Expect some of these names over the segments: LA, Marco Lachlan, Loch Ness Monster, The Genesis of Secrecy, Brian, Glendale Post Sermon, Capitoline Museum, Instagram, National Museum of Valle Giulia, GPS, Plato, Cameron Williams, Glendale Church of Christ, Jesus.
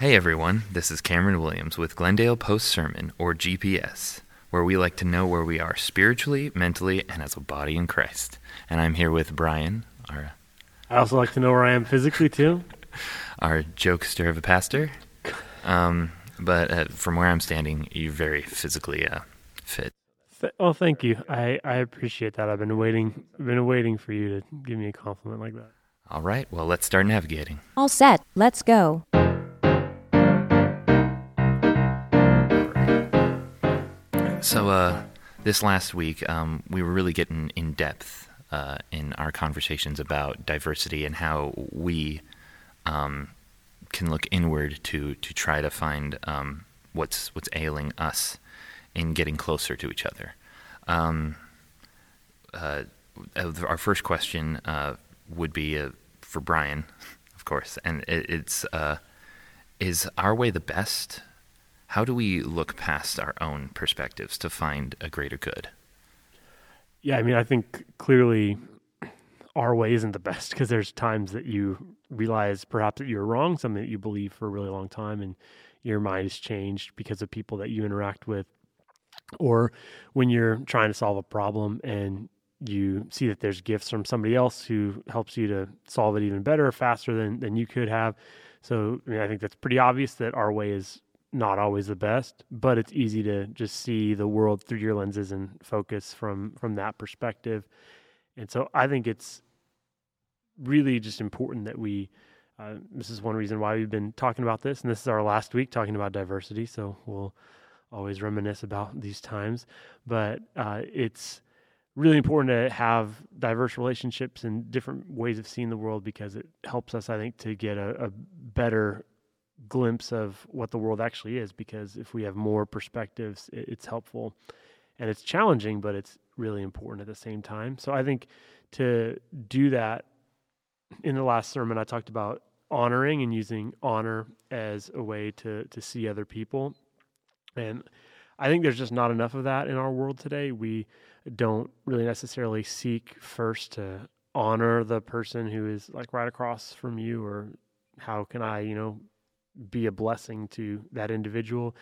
Hey everyone, this is Cameron Williams with Glendale Post Sermon, or GPS, where we like to know where we are spiritually, mentally, and as a body in Christ. And I'm here with Brian. I also like to know where I am physically, too. Our jokester of a pastor. But from where I'm standing, you're very physically fit. Oh, thank you. I appreciate that. I've been waiting for you to give me a compliment like that. All right, well, let's start navigating. All set. Let's go. So this last week, we were really getting in depth in our conversations about diversity and how we can look inward to try to find what's ailing us in getting closer to each other. Our first question would be for Brian, of course, and it's is our way the best? How do we look past our own perspectives to find a greater good? Yeah, I mean, I think clearly our way isn't the best because there's times that you realize perhaps that you're wrong, something that you believe for a really long time, and your mind is changed because of people that you interact with. Or when you're trying to solve a problem and you see that there's gifts from somebody else who helps you to solve it even better or faster than you could have. So I mean, I think that's pretty obvious that our way is not always the best, but it's easy to just see the world through your lenses and focus from that perspective. And so I think it's really just important that we, this is one reason why we've been talking about this, and this is our last week talking about diversity, so we'll always reminisce about these times. But it's really important to have diverse relationships and different ways of seeing the world because it helps us, I think, to get a better glimpse of what the world actually is, because if we have more perspectives, it's helpful. And it's challenging, but it's really important at the same time. So I think to do that, in the last sermon, I talked about honoring and using honor as a way to see other people. And I think there's just not enough of that in our world today. We don't really necessarily seek first to honor the person who is like right across from you, or how can I, be a blessing to that individual,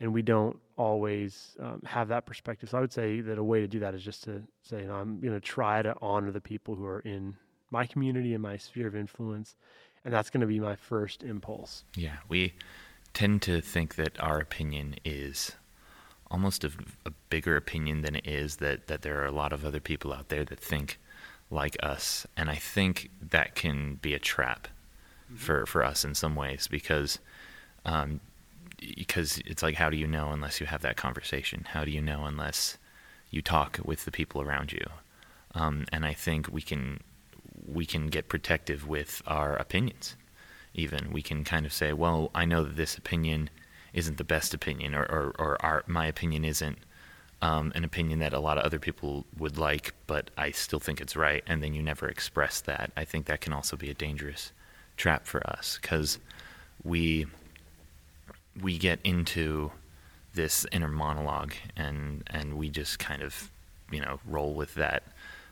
and we don't always have that perspective. So I would say that a way to do that is just to say, I'm going to try to honor the people who are in my community and my sphere of influence, and that's going to be my first impulse. Yeah, we tend to think that our opinion is almost a bigger opinion than it is, that there are a lot of other people out there that think like us, and I think that can be a trap for us in some ways, because it's like, how do you know unless you have that conversation? How do you know unless you talk with the people around you? And I think we can get protective with our opinions. Even we can kind of say, well, I know that this opinion isn't the best opinion, or my opinion isn't an opinion that a lot of other people would like, but I still think it's right. And then you never express that. I think that can also be a dangerous trap for us, because we get into this inner monologue and we just kind of roll with that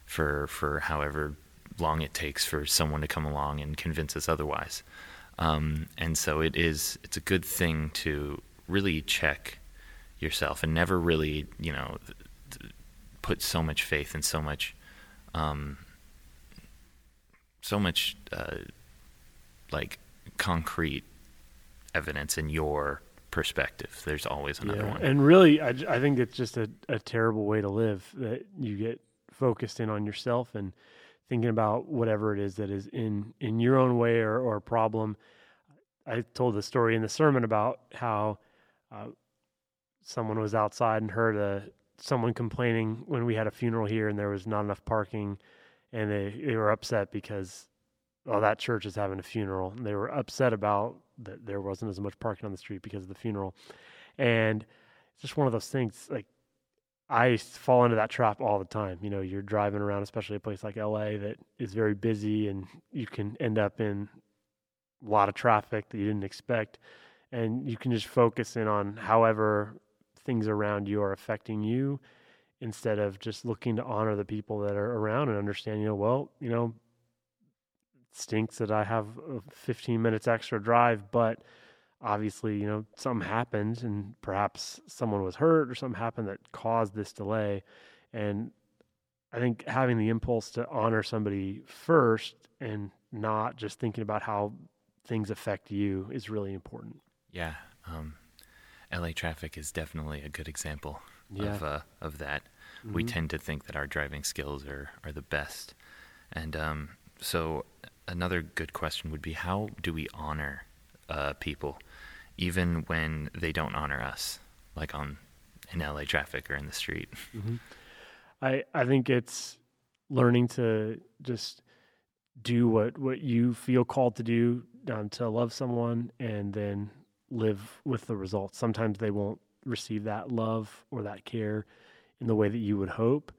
for however long it takes for someone to come along and convince us otherwise, and so it's a good thing to really check yourself and never really put so much faith and so much like concrete evidence in your perspective. There's always another one. And really, I think it's just a terrible way to live, that you get focused in on yourself and thinking about whatever it is that is in your own way or problem. I told the story in the sermon about how someone was outside and heard someone complaining when we had a funeral here and there was not enough parking, and they were upset because that church is having a funeral. And they were upset about that there wasn't as much parking on the street because of the funeral. And it's just one of those things, like, I fall into that trap all the time. You're driving around, especially a place like LA that is very busy, and you can end up in a lot of traffic that you didn't expect. And you can just focus in on however things around you are affecting you, instead of just looking to honor the people that are around and understand, stinks that I have 15 minutes extra drive, but obviously, you know, something happened and perhaps someone was hurt or something happened that caused this delay. And I think having the impulse to honor somebody first and not just thinking about how things affect you is really important. Yeah. LA traffic is definitely a good example of that. Mm-hmm. We tend to think that our driving skills are the best. And so another good question would be, how do we honor people even when they don't honor us, like in LA traffic or in the street? Mm-hmm. I think it's learning to just do what you feel called to do, to love someone, and then live with the results. Sometimes they won't receive that love or that care in the way that you would hope,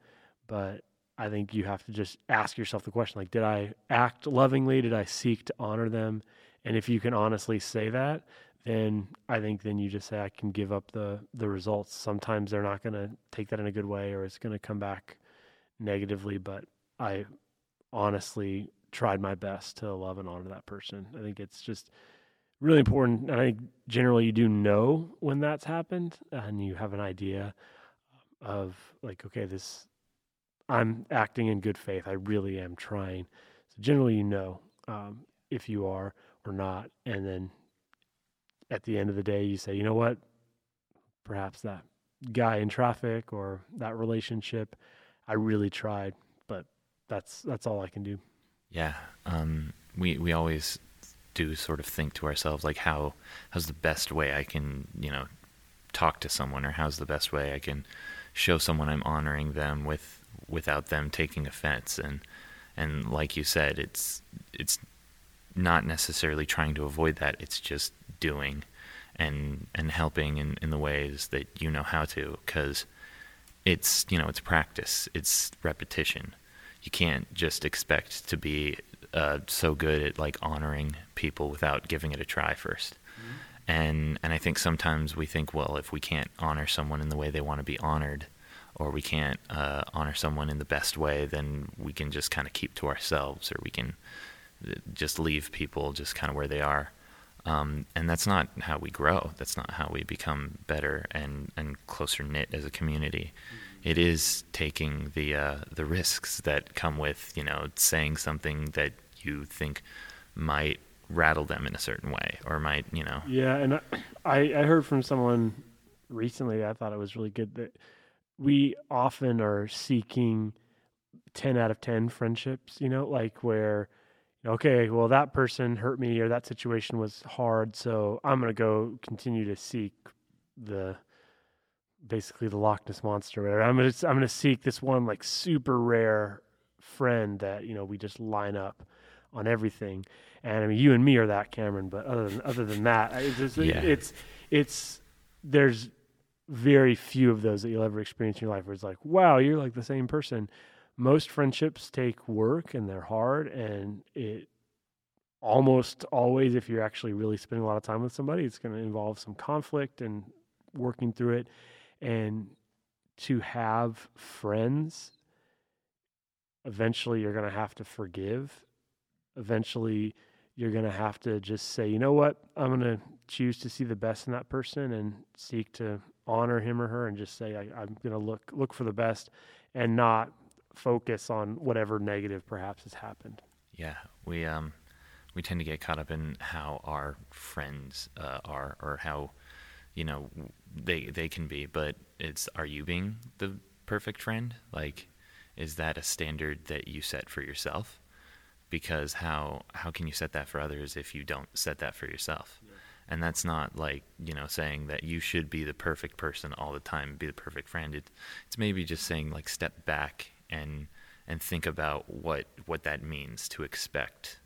but I think you have to just ask yourself the question, like, did I act lovingly? Did I seek to honor them? And if you can honestly say that, then I think then you just say, I can give up the results. Sometimes they're not going to take that in a good way, or it's going to come back negatively, but I honestly tried my best to love and honor that person. I think it's just really important. And I think generally you do know when that's happened and you have an idea of like, okay, this, I'm acting in good faith. I really am trying. So generally, you know, if you are or not. And then at the end of the day, you say, you know what, perhaps that guy in traffic or that relationship, I really tried, but that's all I can do. Yeah. We always do sort of think to ourselves, like, how's the best way I can, you know, talk to someone, or how's the best way I can show someone I'm honoring them without them taking offense. And like you said, it's not necessarily trying to avoid that. It's just doing and helping in the ways that you know how to, because it's, you know, it's practice, it's repetition. You can't just expect to be so good at like honoring people without giving it a try first. Mm-hmm. And I think sometimes we think, well, if we can't honor someone in the way they want to be honored, or we can't honor someone in the best way, then we can just kind of keep to ourselves, or we can just leave people just kind of where they are. And that's not how we grow. That's not how we become better and closer knit as a community. Mm-hmm. It is taking the risks that come with, you know, saying something that you think might rattle them in a certain way, or might, you know. Yeah, and I heard from someone recently, I thought it was really good, that we often are seeking 10 out of 10 friendships, you know, like where, okay, well, that person hurt me, or that situation was hard, so I'm going to go continue to seek basically the Loch Ness Monster, whatever. I'm going to seek this one like super rare friend that, you know, we just line up on everything. And I mean, you and me are that, Cameron, but other than that, there's very few of those that you'll ever experience in your life where it's like, wow, you're like the same person. Most friendships take work, and they're hard, and it almost always, if you're actually really spending a lot of time with somebody, it's going to involve some conflict and working through it. And to have friends, eventually you're going to have to forgive. Eventually you're going to have to just say, you know what, I'm going to choose to see the best in that person and seek to honor him or her, and just say, I'm going to look for the best and not focus on whatever negative perhaps has happened. Yeah, we tend to get caught up in how our friends are, or how, you know, they can be, but it's, are you being the perfect friend? Like, is that a standard that you set for yourself? Because how can you set that for others if you don't set that for yourself? Yeah. And that's not like, you know, saying that you should be the perfect person all the time, be the perfect friend. It's maybe just saying, like, step back and think about what that means to expect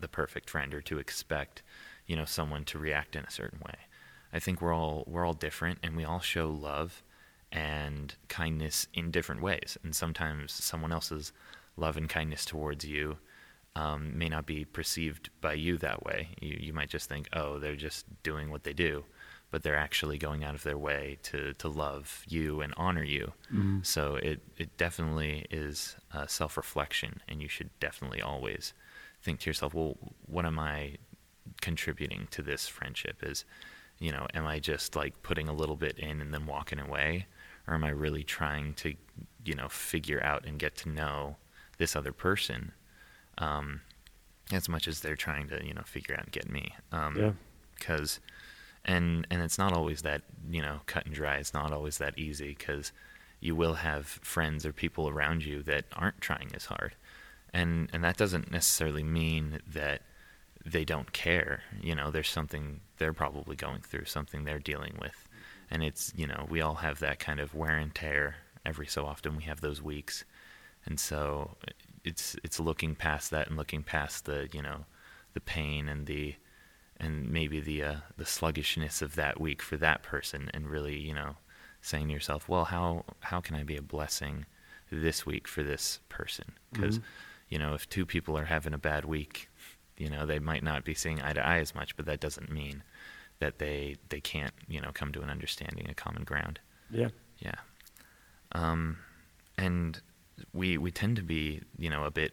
the perfect friend, or to expect, you know, someone to react in a certain way. I think we're all different, and we all show love and kindness in different ways. And sometimes someone else's love and kindness towards you may not be perceived by you that way. You might just think, oh, they're just doing what they do, but they're actually going out of their way to love you and honor you. Mm-hmm. So it definitely is self-reflection, and you should definitely always think to yourself, well, what am I contributing to this friendship? Is, you know, am I just like putting a little bit in and then walking away? Or am I really trying to, you know, figure out and get to know this other person as much as they're trying to, you know, figure out and get me? Because, and it's not always that, you know, cut and dry. It's not always that easy, because you will have friends or people around you that aren't trying as hard. And that doesn't necessarily mean that they don't care. You know, there's something they're probably going through, something they're dealing with. And it's, you know, we all have that kind of wear and tear. Every so often we have those weeks. And so it's looking past that and looking past the, you know, the pain and maybe the sluggishness of that week for that person, and really, you know, saying to yourself, well, how can I be a blessing this week for this person? Because, you know, if two people are having a bad week, you know, they might not be seeing eye to eye as much, but that doesn't mean that they can't, you know, come to an understanding, a common ground. Yeah. Yeah. And we tend to be, you know, a bit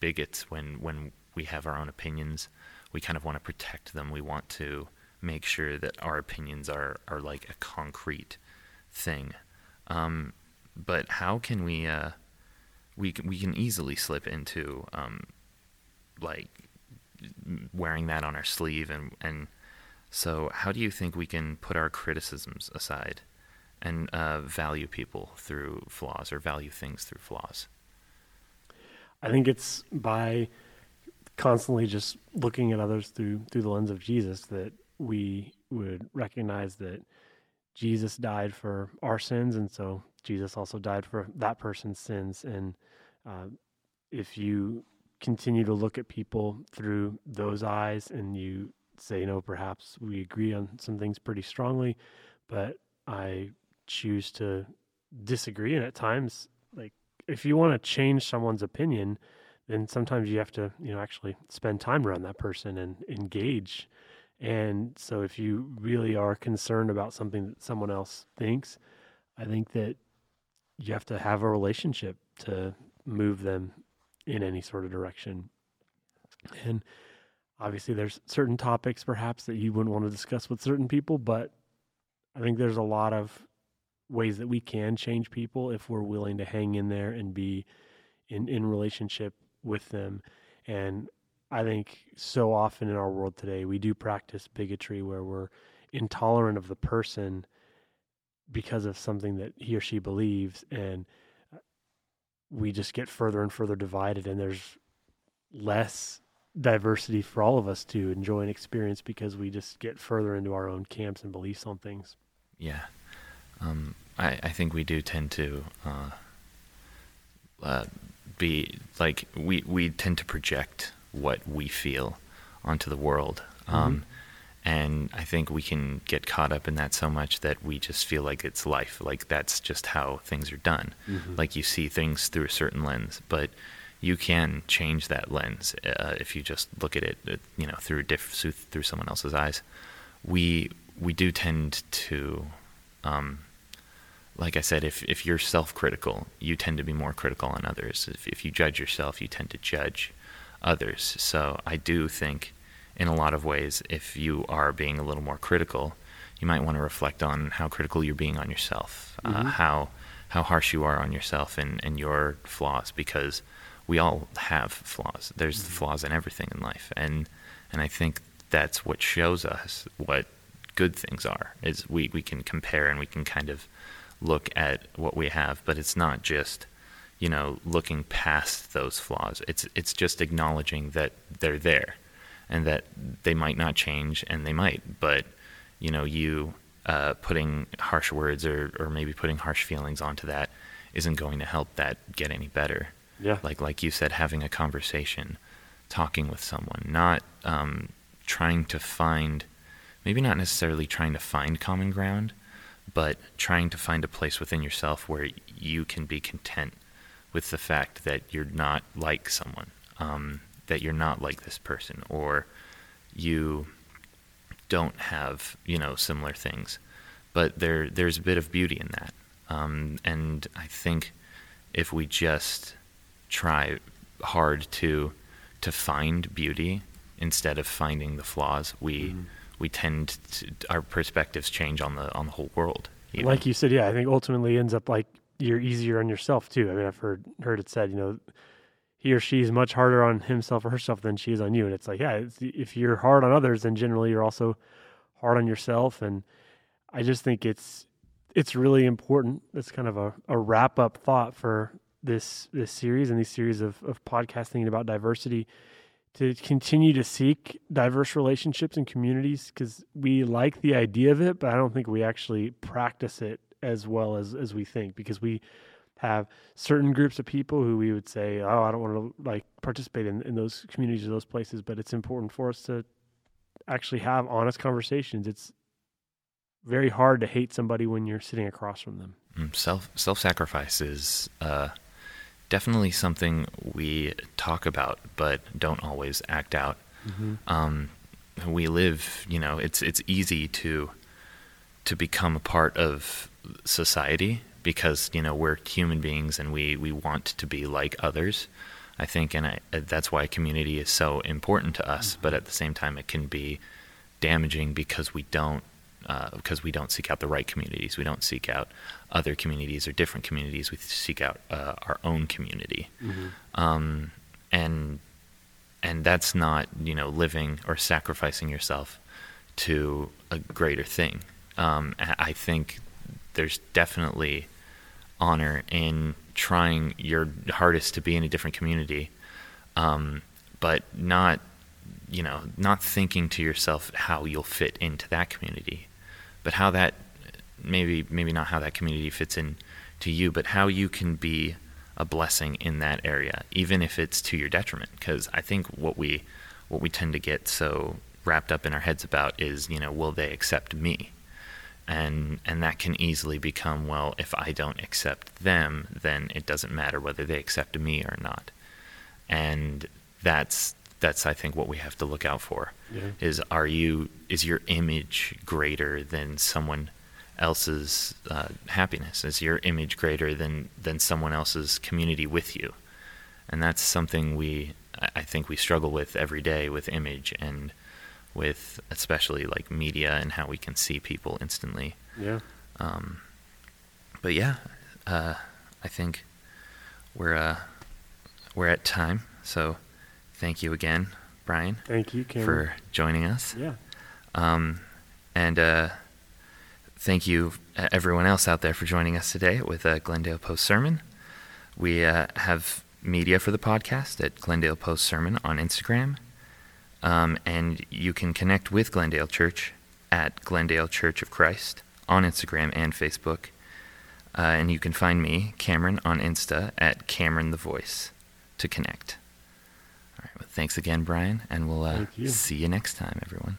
bigots when we have our own opinions. We kind of want to protect them. We want to make sure that our opinions are like a concrete thing. But how can we can easily slip into, like wearing that on our sleeve. And so how do you think we can put our criticisms aside and, value people through flaws, or value things through flaws? I think it's by constantly just looking at others through the lens of Jesus, that we would recognize that Jesus died for our sins, and so Jesus also died for that person's sins. And if you continue to look at people through those eyes, and you say, no, perhaps we agree on some things pretty strongly, but I choose to disagree. And at times, like, if you want to change someone's opinion, then sometimes you have to, you know, actually spend time around that person and engage. And so if you really are concerned about something that someone else thinks, I think that you have to have a relationship to move them in any sort of direction. And obviously there's certain topics perhaps that you wouldn't want to discuss with certain people, but I think there's a lot of ways that we can change people if we're willing to hang in there and be in relationship with them. And I think so often in our world today, we do practice bigotry, where we're intolerant of the person because of something that he or she believes, and we just get further and further divided, and there's less diversity for all of us to enjoy and experience, because we just get further into our own camps and beliefs on things. Yeah. I think we do tend to be like, we tend to project what we feel onto the world. And I think we can get caught up in that so much that we just feel like it's life. Like, that's just how things are done. Like, you see things through a certain lens, but you can change that lens if you just look at it, you know, through someone else's eyes. We do tend to, like I said, if you're self-critical, you tend to be more critical on others. If you judge yourself, you tend to judge others. So I do think, in a lot of ways, if you are being a little more critical, you might want to reflect on how critical you're being on yourself, how harsh you are on yourself and your flaws, because we all have flaws. There's flaws in everything in life. And I think that's what shows us what good things are, is we can compare and we can kind of look at what we have, but it's not just, you know, looking past those flaws. It's just acknowledging that they're there, and that they might not change, and they might, but, you know, you putting harsh words or maybe putting harsh feelings onto that isn't going to help that get any better. Yeah. Like you said, having a conversation, talking with someone, not maybe not necessarily trying to find common ground, but trying to find a place within yourself where you can be content with the fact that you're not like someone, that you're not like this person, or you don't have, you know, similar things. But there's a bit of beauty in that. And I think if we just try hard to find beauty instead of finding the flaws, we tend to, our perspectives change on the whole world. Even. Like you said, yeah, I think ultimately ends up like you're easier on yourself too. I mean, I've heard it said, you know, he or she is much harder on himself or herself than she is on you. And it's like, yeah, if you're hard on others, then generally you're also hard on yourself. And I just think it's really important. It's kind of a wrap up thought for this series and these series of podcasting about diversity, to continue to seek diverse relationships and communities, because we like the idea of it, but I don't think we actually practice it as well as we think, because we have certain groups of people who we would say, oh, I don't want to like participate in those communities or those places, but it's important for us to actually have honest conversations. It's very hard to hate somebody when you're sitting across from them. Self-sacrifice is definitely something we talk about, but don't always act out. Mm-hmm. We live, you know, it's easy to become a part of society because, you know, we're human beings and we want to be like others, I think. And that's why community is so important to us. Mm-hmm. But at the same time, it can be damaging because we don't seek out the right communities. We don't seek out other communities or different communities. We seek out our own community. Mm-hmm. And that's not, you know, living or sacrificing yourself to a greater thing. I think there's definitely honor in trying your hardest to be in a different community, but not thinking to yourself how you'll fit into that community, but how that maybe not how that community fits in to you, but how you can be a blessing in that area, even if it's to your detriment. Because I think what we tend to get so wrapped up in our heads about is, you know, will they accept me? And that can easily become, well, if I don't accept them, then it doesn't matter whether they accept me or not. And that's I think what we have to look out for. Yeah. Is your image greater than someone else's happiness? Is your image greater than someone else's community with you? And that's something I think we struggle with every day, with image and with especially like media and how we can see people instantly. Yeah. I think we're at time, so. Thank you again, Brian. Thank you, Cameron, for joining us. Yeah. And thank you, everyone else out there, for joining us today with Glendale Post Sermon. We have media for the podcast at Glendale Post Sermon on Instagram. And you can connect with Glendale Church at Glendale Church of Christ on Instagram and Facebook. And you can find me, Cameron, on Insta at Cameron the Voice to connect. All right, well, thanks again, Brian, and we'll see you next time, everyone.